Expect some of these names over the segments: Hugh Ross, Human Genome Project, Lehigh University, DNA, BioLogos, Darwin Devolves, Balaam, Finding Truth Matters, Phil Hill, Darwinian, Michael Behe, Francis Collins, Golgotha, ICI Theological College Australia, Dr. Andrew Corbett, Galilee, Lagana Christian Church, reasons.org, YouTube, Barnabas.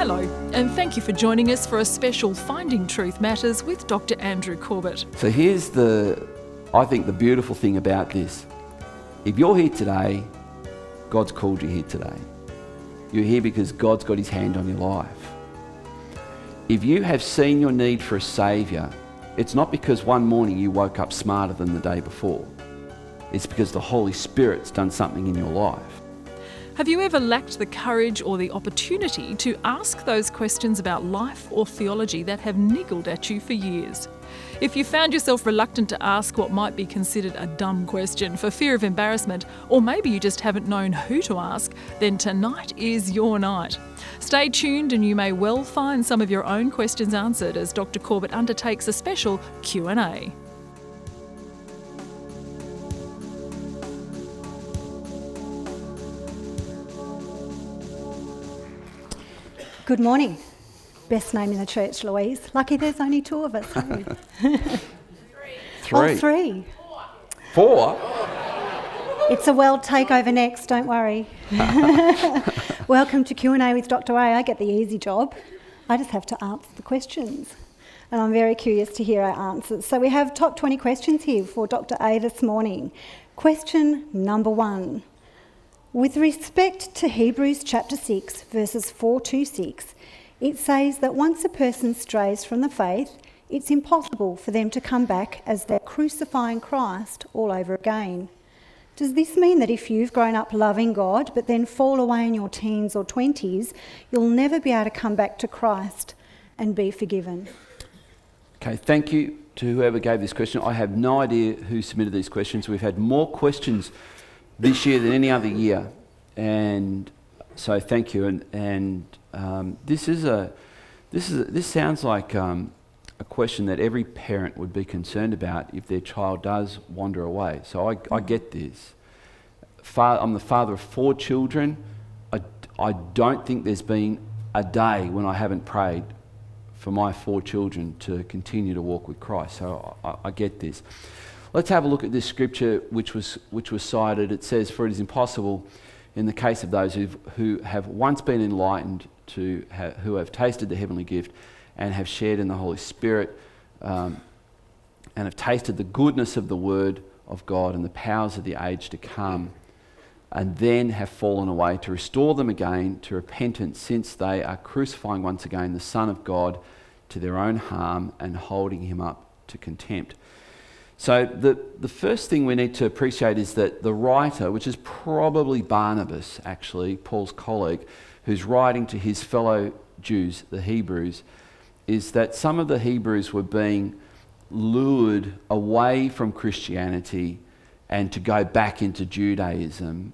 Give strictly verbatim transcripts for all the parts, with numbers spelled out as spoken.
Hello, and thank you for joining us for a special Finding Truth Matters with Doctor Andrew Corbett. So here's the, I think, the beautiful thing about this. If you're here today, God's called you here today. You're here because God's got his hand on your life. If you have seen your need for a saviour, it's not because one morning you woke up smarter than the day before. It's because the Holy Spirit's done something in your life. Have you ever lacked the courage or the opportunity to ask those questions about life or theology that have niggled at you for years? If you found yourself reluctant to ask what might be considered a dumb question for fear of embarrassment, or maybe you just haven't known who to ask, then tonight is your night. Stay tuned and you may well find some of your own questions answered as Doctor Corbett undertakes a special Q and A. Good morning. Best name in the church, Louise. Lucky there's only two of us. Aren't we? Three. All three. Four. Four? It's a world takeover next, don't worry. Welcome to Q and A with Doctor A. I get the easy job. I just have to answer the questions. And I'm very curious to hear our answers. So we have top twenty questions here for Doctor A this morning. Question number one. With respect to Hebrews chapter six, verses four to six, it says that once a person strays from the faith, it's impossible for them to come back as they're crucifying Christ all over again. Does this mean that if you've grown up loving God but then fall away in your teens or twenties, you'll never be able to come back to Christ and be forgiven? Okay, thank you to whoever gave this question. I have no idea who submitted these questions. We've had more questions this year than any other year, and so thank you. And and um, this is a this is a, this sounds like um, a question that every parent would be concerned about if their child does wander away. So I, I get this. Father, I'm the father of four children. I I don't think there's been a day when I haven't prayed for my four children to continue to walk with Christ. So I, I get this. Let's have a look at this scripture which was which was cited. It says, "For it is impossible in the case of those who've, who have once been enlightened, to ha- who have tasted the heavenly gift and have shared in the Holy Spirit um, and have tasted the goodness of the Word of God and the powers of the age to come, and then have fallen away, to restore them again to repentance, since they are crucifying once again the Son of God to their own harm and holding him up to contempt." So the, the first thing we need to appreciate is that the writer, which is probably Barnabas, actually, Paul's colleague, who's writing to his fellow Jews, the Hebrews, is that some of the Hebrews were being lured away from Christianity and to go back into Judaism,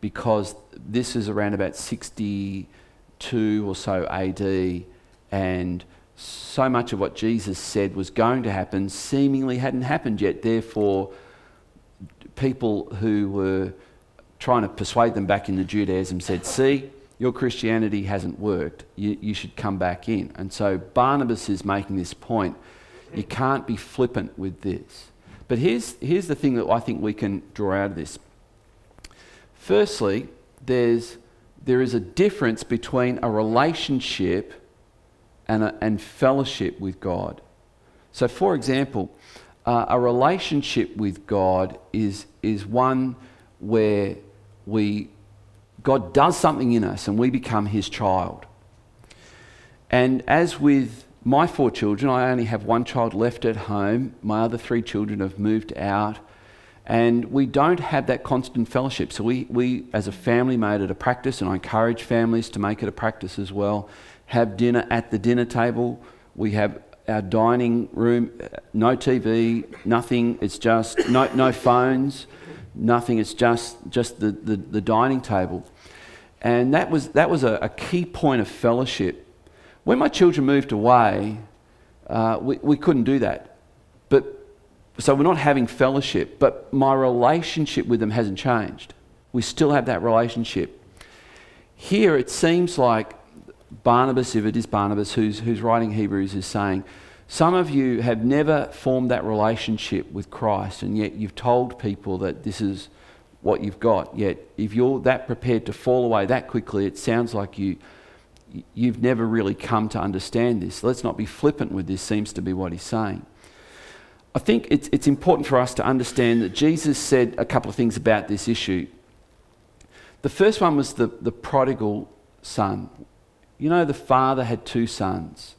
because this is around about sixty-two or so A D, and so much of what Jesus said was going to happen seemingly hadn't happened yet. Therefore, people who were trying to persuade them back into Judaism said, "See, your Christianity hasn't worked. You, you should come back in." And so Barnabas is making this point. You can't be flippant with this. But here's, here's the thing that I think we can draw out of this. Firstly, there's, there is a difference between a relationship And, a, and fellowship with God. So, for example, uh, a relationship with God is is one where we God does something in us and we become his child. And as with my four children, I only have one child left at home. My other three children have moved out, and we don't have that constant fellowship. So we, we as a family made it a practice, and I encourage families to make it a practice as well. Have dinner at the dinner table. We have our dining room, no T V, nothing. It's just no no phones, nothing. It's just just the, the, the dining table, and that was that was a, a key point of fellowship. When my children moved away, uh, we we couldn't do that, but so we're not having fellowship. But my relationship with them hasn't changed. We still have that relationship. Here it seems like Barnabas, if it is Barnabas, who's, who's writing Hebrews, is saying, some of you have never formed that relationship with Christ, and yet you've told people that this is what you've got. Yet if you're that prepared to fall away that quickly, it sounds like you you've never really come to understand this. Let's not be flippant with this, seems to be what he's saying. I think it's, it's important for us to understand that Jesus said a couple of things about this issue. The first one was the, the prodigal son. You know, the father had two sons.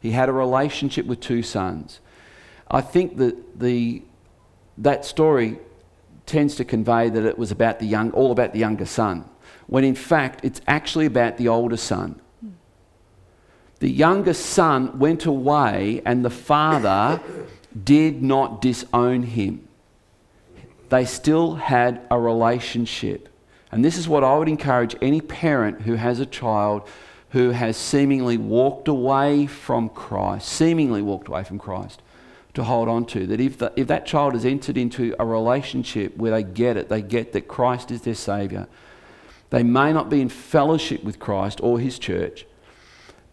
He had a relationship with two sons. I think that the that story tends to convey that it was about the young, all about the younger son, when in fact it's actually about the older son. The younger son went away and the father did not disown him. They still had a relationship. And this is what I would encourage any parent who has a child who has seemingly walked away from Christ, seemingly walked away from Christ, to hold on to. That if, the, if that child has entered into a relationship where they get it, they get that Christ is their Saviour, they may not be in fellowship with Christ or His church,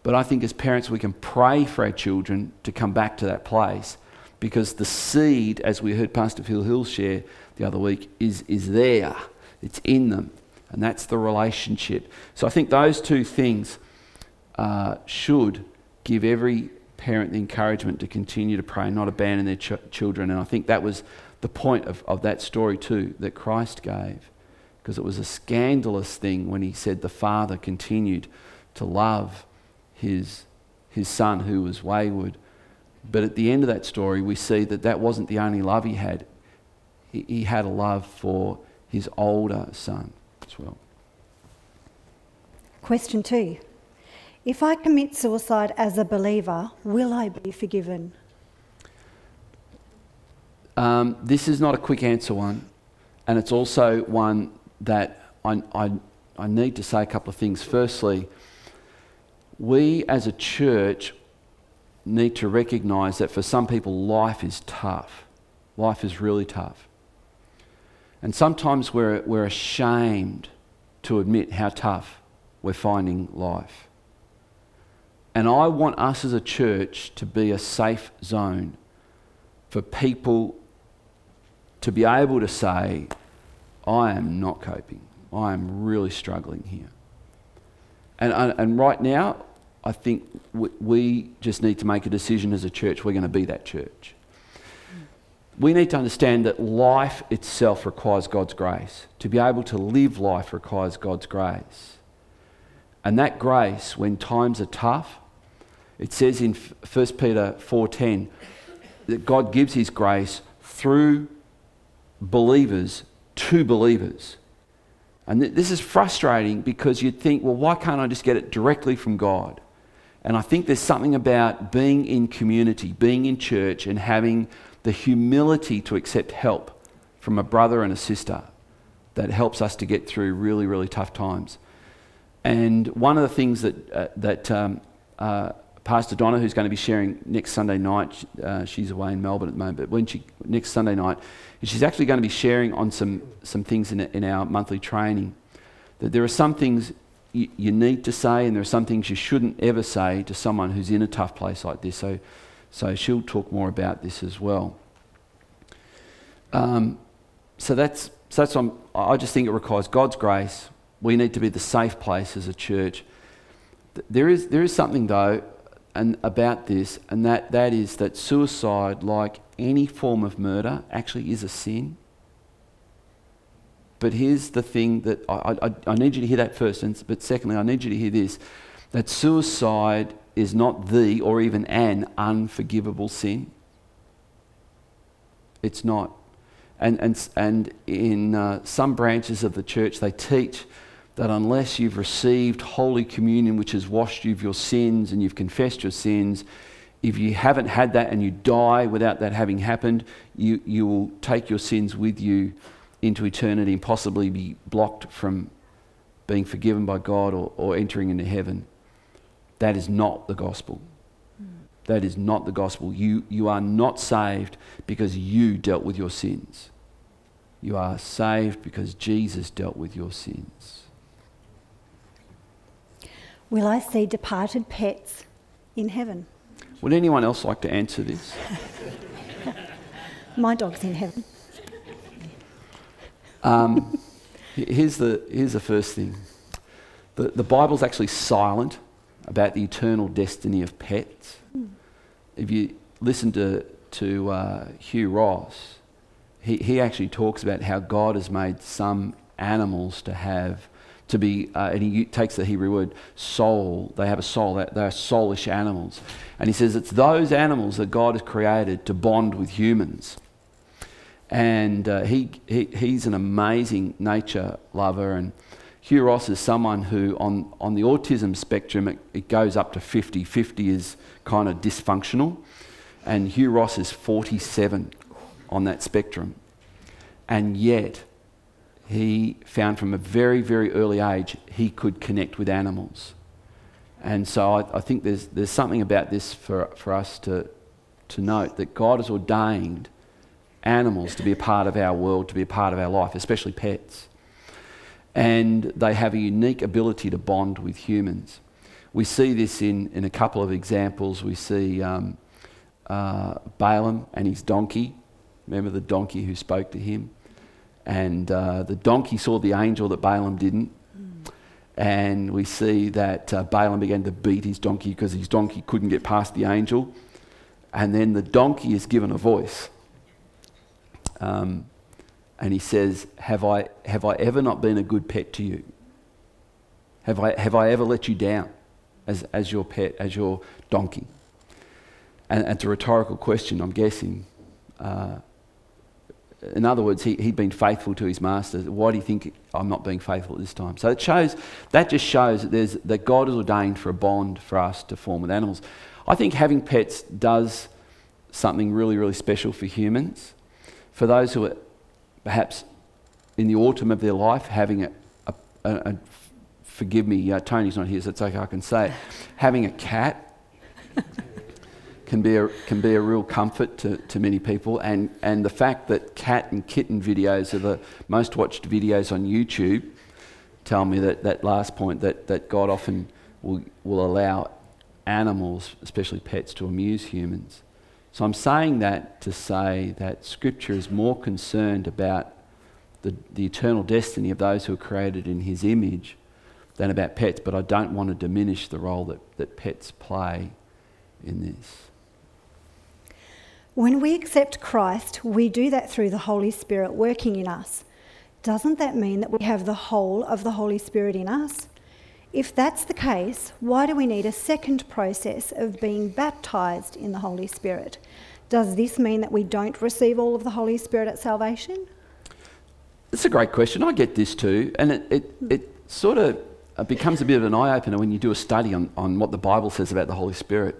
but I think as parents we can pray for our children to come back to that place, because the seed, as we heard Pastor Phil Hill share the other week, is, is there. It's in them, and that's the relationship. So I think those two things uh, should give every parent the encouragement to continue to pray, not abandon their ch- children. And I think that was the point of, of that story too, that Christ gave. Because it was a scandalous thing when he said the father continued to love his his son who was wayward. But at the end of that story, we see that that wasn't the only love he had. He, he had a love for his older son as well. Question two. If I commit suicide as a believer, will I be forgiven? Um, this is not a quick answer one. And it's also one that I, I, I need to say a couple of things. Firstly, we as a church need to recognise that for some people life is tough. Life is really tough. And sometimes we're, we're ashamed to admit how tough we're finding life. And I want us as a church to be a safe zone for people to be able to say, I am not coping. I am really struggling here. And, and, and right now, I think w- we just need to make a decision as a church. We're going to be that church. We need to understand that life itself requires God's grace. To be able to live life requires God's grace. And that grace, when times are tough, it says in First Peter four ten that God gives his grace through believers to believers. And th- this is frustrating, because you'd think, well, why can't I just get it directly from God? And I think there's something about being in community, being in church, and having the humility to accept help from a brother and a sister that helps us to get through really, really tough times. And one of the things that uh, that um, uh, Pastor Donna, who's going to be sharing next Sunday night, uh, she's away in Melbourne at the moment, but when she next Sunday night, she's actually going to be sharing on some, some things in, in our monthly training, that there are some things you, you need to say and there are some things you shouldn't ever say to someone who's in a tough place like this. So, so she'll talk more about this as well. Um, so that's so that's on, I just think it requires God's grace. We need to be the safe place as a church. There is there is something though. And about this, and that, that is that suicide, like any form of murder, actually is a sin. But here's the thing that I, I, I need you to hear that first, and, but secondly, I need you to hear this, that suicide is not the or even an unforgivable sin. It's not. And, and, and in uh, some branches of the church, they teach that unless you've received Holy Communion, which has washed you of your sins and you've confessed your sins, if you haven't had that and you die without that having happened, you, you will take your sins with you into eternity and possibly be blocked from being forgiven by God or, or entering into heaven. That is not the gospel. Mm. That is not the gospel. You, you are not saved because you dealt with your sins. You are saved because Jesus dealt with your sins. Will I see departed pets in heaven? Would anyone else like to answer this? My dog's in heaven. Um, here's the here's the first thing. The the Bible's actually silent about the eternal destiny of pets. Mm. If you listen to to uh, Hugh Ross, he, he actually talks about how God has made some animals to have, to be, uh, and he takes the Hebrew word soul, they have a soul, they're soulish animals. And he says it's those animals that God has created to bond with humans. And uh, he, he he's an amazing nature lover, and Hugh Ross is someone who, on, on the autism spectrum, it, it goes up to fifty. fifty is kind of dysfunctional, and Hugh Ross is forty-seven on that spectrum. And yet, he found from a very, very early age, he could connect with animals. And so I, I think there's there's something about this for, for us to to note, that God has ordained animals to be a part of our world, to be a part of our life, especially pets. And they have a unique ability to bond with humans. We see this in, in a couple of examples. We see um, uh, Balaam and his donkey. Remember the donkey who spoke to him? And uh, the donkey saw the angel that Balaam didn't. Mm. And we see that uh, Balaam began to beat his donkey because his donkey couldn't get past the angel. And then the donkey is given a voice. Um, and he says, have I have I ever not been a good pet to you? Have I have I ever let you down as as your pet, as your donkey? And, and it's a rhetorical question, I'm guessing. Uh, in other words, he, he'd been faithful to his master. Why do you think I'm not being faithful at this time? So it shows, that just shows that there's that God has ordained for a bond for us to form with animals. I think having pets does something really, really special for humans. For those who are perhaps in the autumn of their life, having a, a, a, a forgive me, uh, Tony's not here, so it's okay, I can say it. Having a cat can be a can be a real comfort to, to many people, and, and the fact that cat and kitten videos are the most watched videos on YouTube tell me that, that last point, that, that God often will will allow animals, especially pets, to amuse humans. So I'm saying that to say that Scripture is more concerned about the, the eternal destiny of those who are created in His image than about pets, but I don't want to diminish the role that, that pets play in this. When we accept Christ, we do that through the Holy Spirit working in us. Doesn't that mean that we have the whole of the Holy Spirit in us? If that's the case, why do we need a second process of being baptised in the Holy Spirit? Does this mean that we don't receive all of the Holy Spirit at salvation? It's a great question. I get this too. And it, it, it sort of becomes a bit of an eye-opener when you do a study on, on what the Bible says about the Holy Spirit.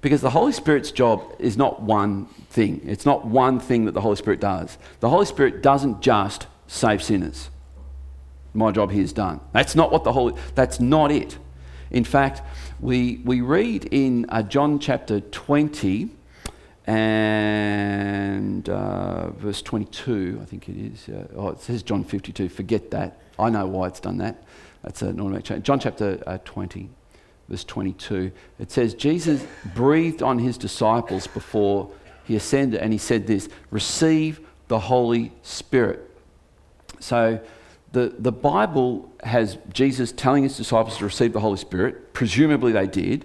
Because the Holy Spirit's job is not one thing. It's not one thing that the Holy Spirit does. The Holy Spirit doesn't just save sinners. My job here is done. That's not what the Holy... That's not it. In fact, we we read in uh, John chapter twenty and uh, verse twenty-two, I think it is. Uh, oh, it says John fifty-two. Forget that. I know why it's done that. That's an automatic change. John chapter uh, twenty, verse twenty-two. It says, Jesus breathed on his disciples before he ascended, and he said this, receive the Holy Spirit. So... The the Bible has Jesus telling his disciples to receive the Holy Spirit. Presumably they did.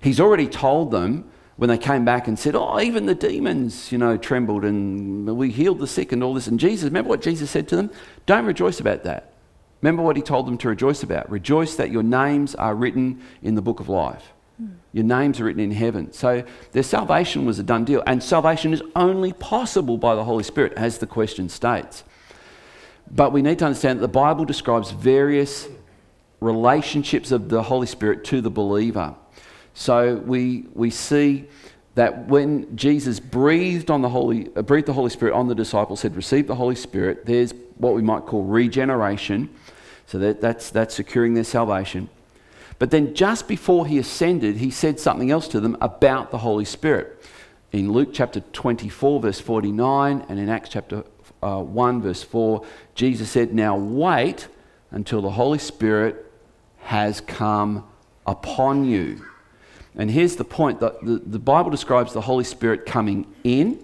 He's already told them when they came back and said, oh, even the demons, you know, trembled and we healed the sick and all this. And Jesus, remember what Jesus said to them? Don't rejoice about that. Remember what he told them to rejoice about. Rejoice that your names are written in the book of life. Mm. Your names are written in heaven. So their salvation was a done deal. And salvation is only possible by the Holy Spirit, as the question states. But we need to understand that the Bible describes various relationships of the Holy Spirit to the believer. So we we see that when Jesus breathed on the Holy uh, breathed the Holy Spirit on the disciples, said, "Receive the Holy Spirit." There's what we might call regeneration. So that that's that's securing their salvation. But then just before he ascended, he said something else to them about the Holy Spirit. In Luke chapter twenty-four, verse forty-nine, and in Acts chapter Uh, one verse four, Jesus said, now wait until the Holy Spirit has come upon you. And here's the point, the, the, the Bible describes the Holy Spirit coming in,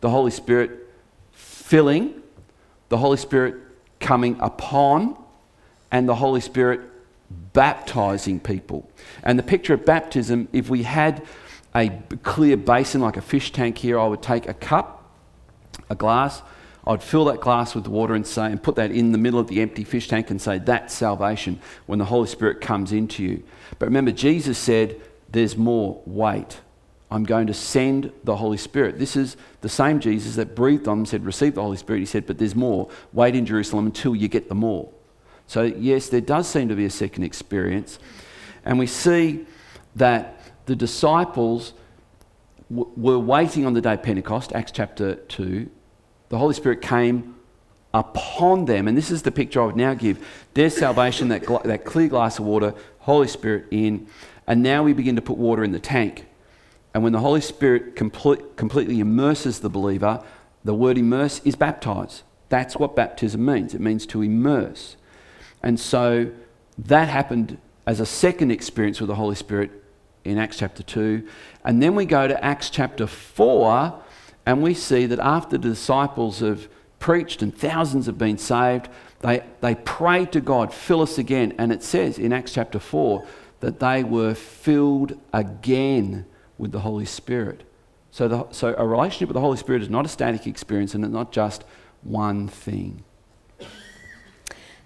the Holy Spirit filling, the Holy Spirit coming upon, and the Holy Spirit baptizing people. And the picture of baptism, if we had a clear basin like a fish tank here, I would take a cup, a glass, I'd fill that glass with water and say, and put that in the middle of the empty fish tank and say, that's salvation, when the Holy Spirit comes into you. But remember, Jesus said, there's more, wait. I'm going to send the Holy Spirit. This is the same Jesus that breathed on them and said, receive the Holy Spirit. He said, but there's more. Wait in Jerusalem until you get the more. So yes, there does seem to be a second experience. And we see that the disciples w- were waiting on the day of Pentecost, Acts chapter two. The Holy Spirit came upon them. And this is the picture I would now give. There's salvation, that, gla- that clear glass of water, Holy Spirit in. And now we begin to put water in the tank. And when the Holy Spirit complete, completely immerses the believer, the word immerse is baptize. That's what baptism means. It means to immerse. And so that happened as a second experience with the Holy Spirit in Acts chapter two. And then we go to Acts chapter four, and we see that after the disciples have preached and thousands have been saved, they, they prayed to God, fill us again. And it says in Acts chapter four that they were filled again with the Holy Spirit. So the, so a relationship with the Holy Spirit is not a static experience, and it's not just one thing.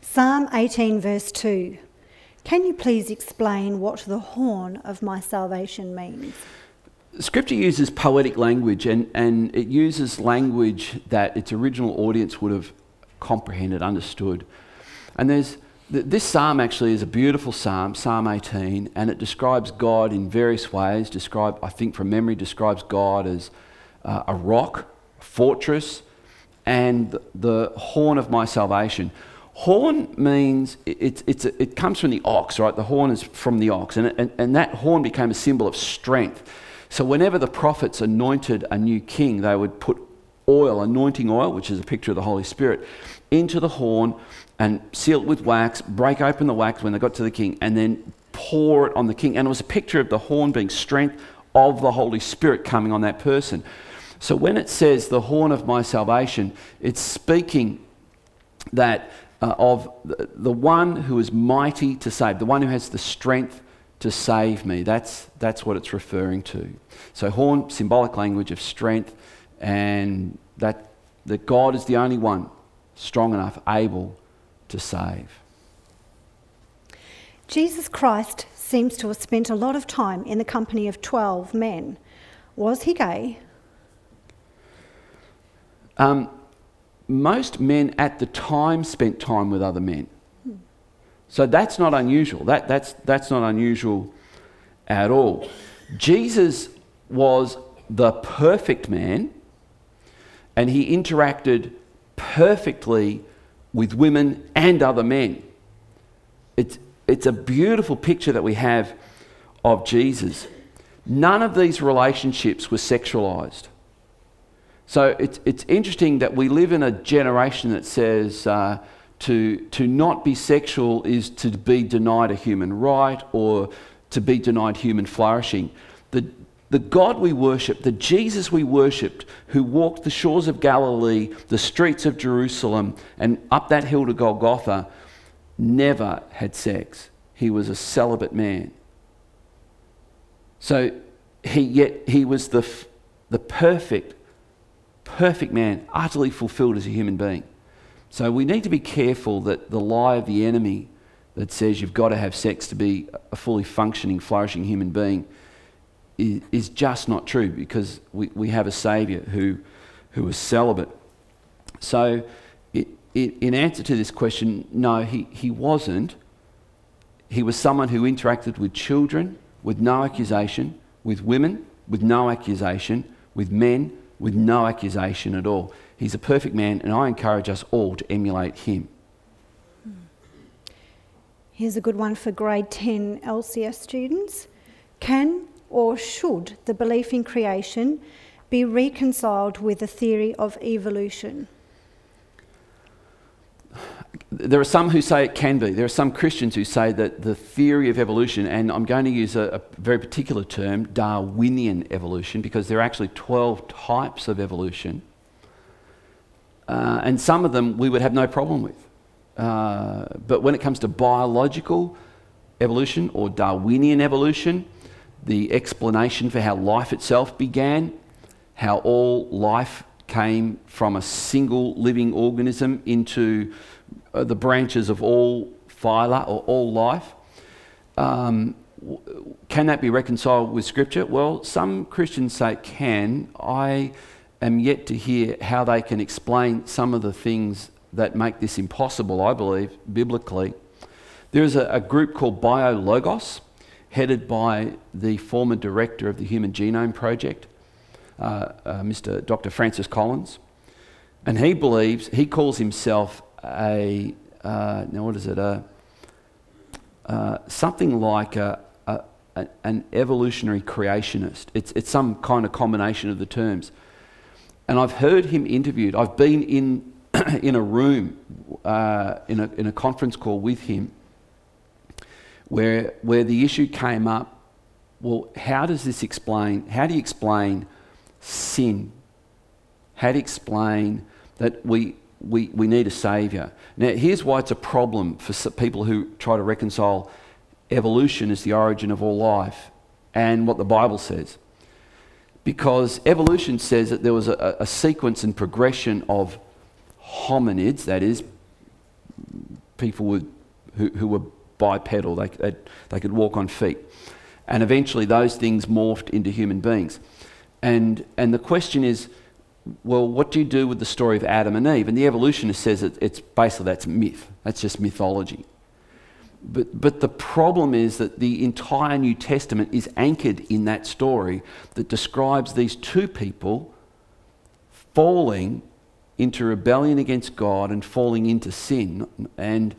Psalm eighteen verse two. Can you please explain what the horn of my salvation means? Scripture uses poetic language, and, and it uses language that its original audience would have comprehended, understood. And there's this psalm actually is a beautiful psalm, Psalm eighteen, and it describes God in various ways. Describe, I think from memory, describes God as uh, a rock, a fortress, and the horn of my salvation. Horn means, it, it's, it comes from the ox, right? The horn is from the ox, and, and, and that horn became a symbol of strength. So whenever the prophets anointed a new king, they would put oil, anointing oil, which is a picture of the Holy Spirit, into the horn and seal it with wax, break open the wax when they got to the king, and then pour it on the king. And it was a picture of the horn being strength of the Holy Spirit coming on that person. So when it says the horn of my salvation, it's speaking that uh, of the, the one who is mighty to save, the one who has the strength to save me. That's, that's what it's referring to. So horn, symbolic language of strength, and that, that God is the only one strong enough, able to save. Jesus Christ seems to have spent a lot of time in the company of twelve men. Was he gay? Um, most men at the time spent time with other men. Hmm. So that's not unusual. That, that's, that's not unusual at all. Jesus was the perfect man, and he interacted perfectly with women and other men. It's, it's a beautiful picture that we have of Jesus. None of these relationships were sexualized. So it's, it's interesting that we live in a generation that says uh, to, to not be sexual is to be denied a human right or to be denied human flourishing. The, The God we worshipped, the Jesus we worshipped, who walked the shores of Galilee, the streets of Jerusalem, and up that hill to Golgotha, never had sex. He was a celibate man. So he yet he was the the perfect, perfect man, utterly fulfilled as a human being. So we need to be careful that the lie of the enemy that says you've got to have sex to be a fully functioning, flourishing human being is just not true, because we, we have a saviour who who was celibate. So it, it, in answer to this question, no, he, he wasn't. He was someone who interacted with children with no accusation, with women with no accusation, with men with no accusation at all. He's a perfect man, and I encourage us all to emulate him. Here's a good one for grade ten L C S students. Can or should the belief in creation be reconciled with the theory of evolution? There are some who say it can be. There are some Christians who say that the theory of evolution, and I'm going to use a, a very particular term, Darwinian evolution, because there are actually twelve types of evolution. Uh, and some of them we would have no problem with. Uh, but when it comes to biological evolution or Darwinian evolution, the explanation for how life itself began, how all life came from a single living organism into uh, the branches of all phyla or all life. Um, can that be reconciled with Scripture? Well, some Christians say it can. I am yet to hear how they can explain some of the things that make this impossible, I believe, biblically. There is a, a group called BioLogos, headed by the former director of the Human Genome Project, uh, uh, Mister Doctor Francis Collins. And he believes, he calls himself a, uh, now what is it, a, uh, something like a, a, a, an evolutionary creationist. It's, it's some kind of combination of the terms. And I've heard him interviewed. I've been in in a room, uh, in a in a conference call with him, where where the issue came up. Well, how does this explain? How do you explain sin? How do you explain that we we we need a saviour? Now, here's why it's a problem for people who try to reconcile evolution as the origin of all life and what the Bible says. Because evolution says that there was a, a sequence and progression of hominids, that is, people would, who, who were bipedal, they, they, they could walk on feet. And eventually those things morphed into human beings. And, and the question is, well, what do you do with the story of Adam and Eve? And the evolutionist says it, it's basically that's myth, that's just mythology. But, but the problem is that the entire New Testament is anchored in that story that describes these two people falling into rebellion against God and falling into sin. And,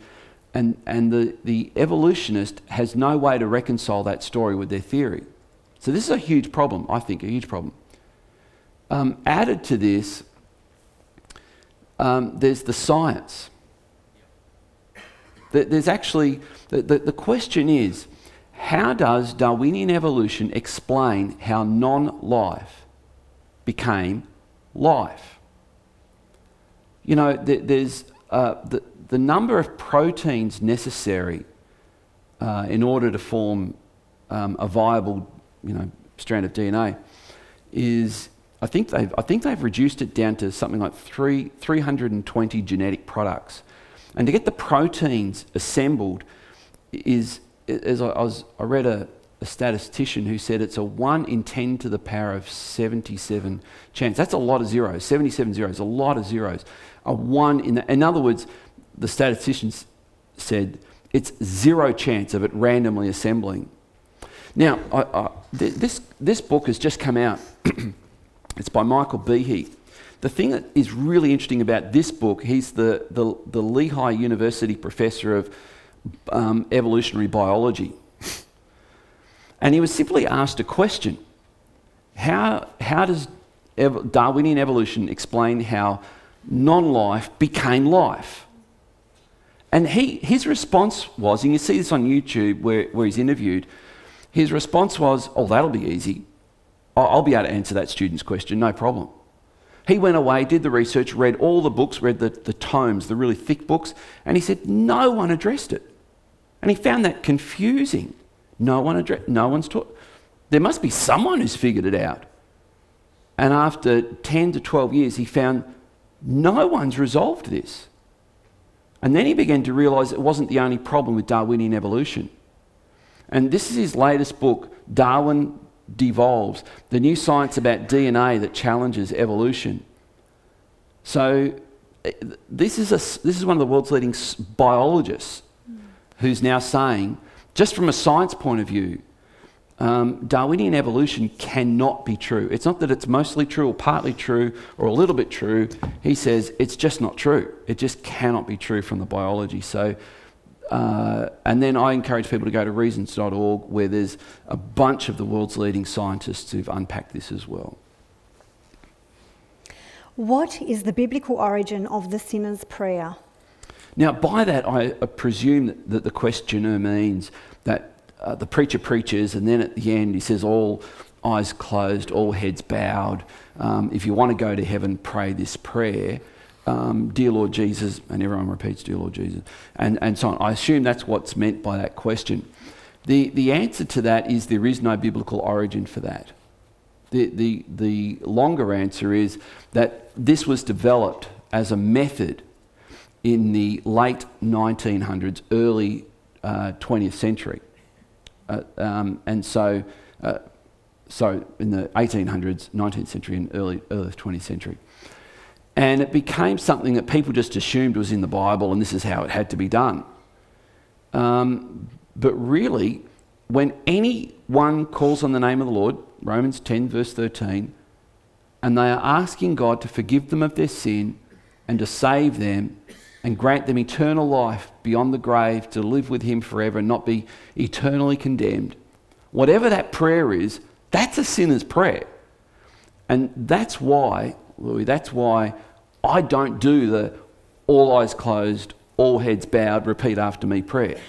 and, and the, the evolutionist has no way to reconcile that story with their theory. So this is a huge problem, I think, a huge problem. Um, added to this, um, there's the science. There's actually, the, the, the question is, how does Darwinian evolution explain how non-life became life? You know, th there's uh, the, the number of proteins necessary uh, in order to form um, a viable, you know, strand of D N A is, I think they've, I think they've reduced it down to something like three, three hundred twenty genetic products. And to get the proteins assembled is, as I, I, was, I read a, a statistician who said it's a one in ten to the power of seventy-seven chance. That's a lot of zeros, seventy-seven zeros, a lot of zeros. A one in, the, in other words, the statistician said it's zero chance of it randomly assembling. Now, I, I, th this, this book has just come out. It's by Michael Behe. The thing that is really interesting about this book, he's the, the, the Lehigh University professor of um, evolutionary biology. And he was simply asked a question. How, how does ev- Darwinian evolution explain how non-life became life? And he, his response was, and you see this on YouTube where, where he's interviewed, his response was, oh, that'll be easy. I'll, I'll be able to answer that student's question, no problem. He went away, did the research, read all the books, read the, the tomes, the really thick books, and he said no one addressed it. And he found that confusing. No one addressed, no one's taught. There must be someone who's figured it out. And after ten to twelve years, he found no one's resolved this. And then he began to realise it wasn't the only problem with Darwinian evolution. And this is his latest book, Darwin Devolves, the new science about D N A that challenges evolution. So this is, a, this is one of the world's leading biologists mm. who's now saying, just from a science point of view, um, Darwinian evolution cannot be true. It's not that it's mostly true or partly true or a little bit true. He says it's just not true. It just cannot be true from the biology. So Uh, and then I encourage people to go to reasons dot org, where there's a bunch of the world's leading scientists who've unpacked this as well. What is the biblical origin of the sinner's prayer? Now, by that, I uh, presume that, that the questioner means that uh, the preacher preaches, and then at the end he says, all eyes closed, all heads bowed. Um, if you want to go to heaven, pray this prayer. Um, dear Lord Jesus, and everyone repeats, dear Lord Jesus, and, and so on. I assume that's what's meant by that question. The the answer to that is there is no biblical origin for that. The the the longer answer is that this was developed as a method in the late nineteen hundreds, early uh, twentieth century, uh, um, and so uh, so in the eighteen hundreds, nineteenth century, and early early twentieth century. And it became something that people just assumed was in the Bible, and this is how it had to be done. Um, but really, when anyone calls on the name of the Lord, Romans ten verse thirteen, and they are asking God to forgive them of their sin and to save them and grant them eternal life beyond the grave, to live with him forever and not be eternally condemned, whatever that prayer is, that's a sinner's prayer. And that's why... Louis, that's why I don't do the all eyes closed, all heads bowed, repeat after me prayer.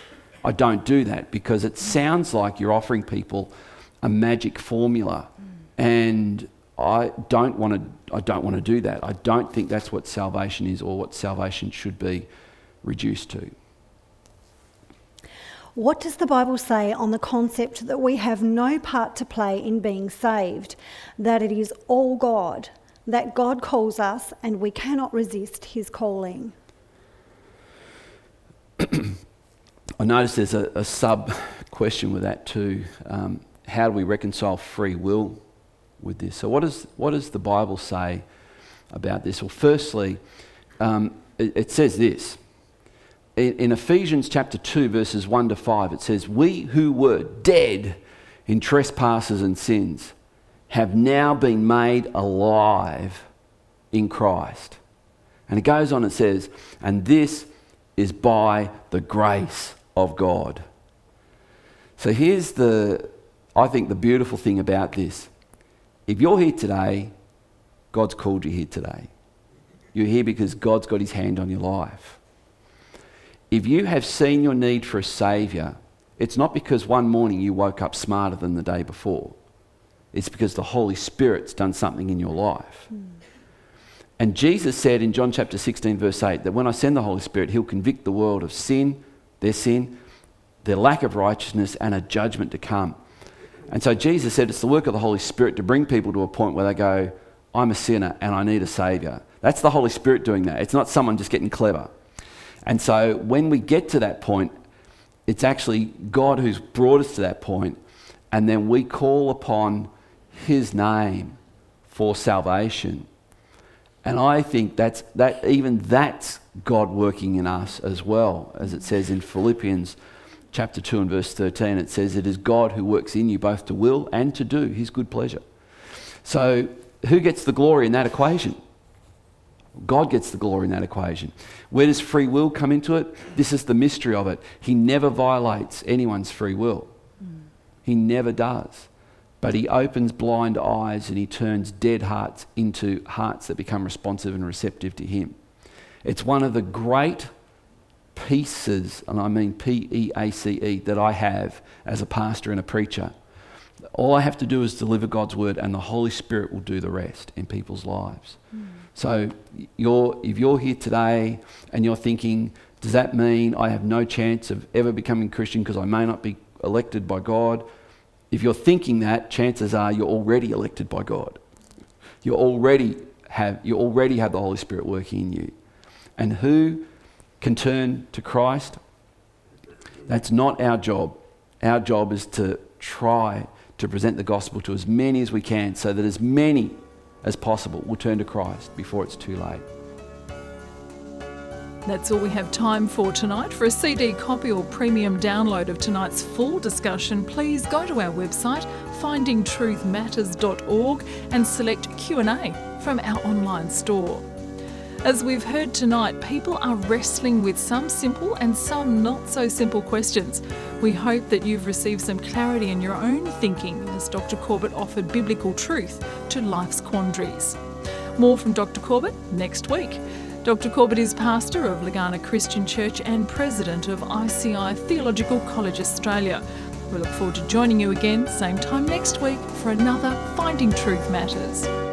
I don't do that because it sounds like you're offering people a magic formula, and I don't want to. I don't want to do that. I don't think that's what salvation is, or what salvation should be reduced to. What does the Bible say on the concept that we have no part to play in being saved, that it is all God? That God calls us and we cannot resist his calling. I notice there's a, a sub question with that too. Um, how do we reconcile free will with this? So what does what does the Bible say about this? Well, firstly, um, it, it says this. In, in Ephesians chapter two, verses one to five, it says, "We who were dead in trespasses and sins have now been made alive in Christ." And it goes on and says, "And this is by the grace of God." So here's the, I think, the beautiful thing about this. If you're here today, God's called you here today. You're here because God's got his hand on your life. If you have seen your need for a saviour, it's not because one morning you woke up smarter than the day before. It's because the Holy Spirit's done something in your life. Mm. And Jesus said in John chapter sixteen, verse eight, that when I send the Holy Spirit, he'll convict the world of sin, their sin, their lack of righteousness, and a judgment to come. And so Jesus said it's the work of the Holy Spirit to bring people to a point where they go, I'm a sinner and I need a saviour. That's the Holy Spirit doing that. It's not someone just getting clever. And so when we get to that point, it's actually God who's brought us to that point, and then we call upon his name for salvation. And I think that's that even that's God working in us as well, as it says in Philippians chapter two and verse thirteen. It says it is God who works in you both to will and to do his good pleasure. So who gets the glory in that equation? God gets the glory in that equation. Where does free will come into it? This is the mystery of it. He never violates anyone's free will. He never does. But he opens blind eyes and he turns dead hearts into hearts that become responsive and receptive to him. It's one of the great pieces, and I mean P E A C E, that I have as a pastor and a preacher. All I have to do is deliver God's word and the Holy Spirit will do the rest in people's lives. Mm. So you're, if you're here today and you're thinking, does that mean I have no chance of ever becoming Christian because I may not be elected by God? If you're thinking that, chances are you're already elected by God. You already have you already have the Holy Spirit working in you. And who can turn to Christ? That's not our job. Our job is to try to present the gospel to as many as we can so that as many as possible will turn to Christ before it's too late. That's all we have time for tonight. For a C D copy or premium download of tonight's full discussion, please go to our website, finding truth matters dot org, and select Q and A from our online store. As we've heard tonight, people are wrestling with some simple and some not so simple questions. We hope that you've received some clarity in your own thinking as Doctor Corbett offered biblical truth to life's quandaries. More from Doctor Corbett next week. Doctor Corbett is pastor of Lagana Christian Church and president of I C I Theological College Australia. We look forward to joining you again, same time next week, for another Finding Truth Matters.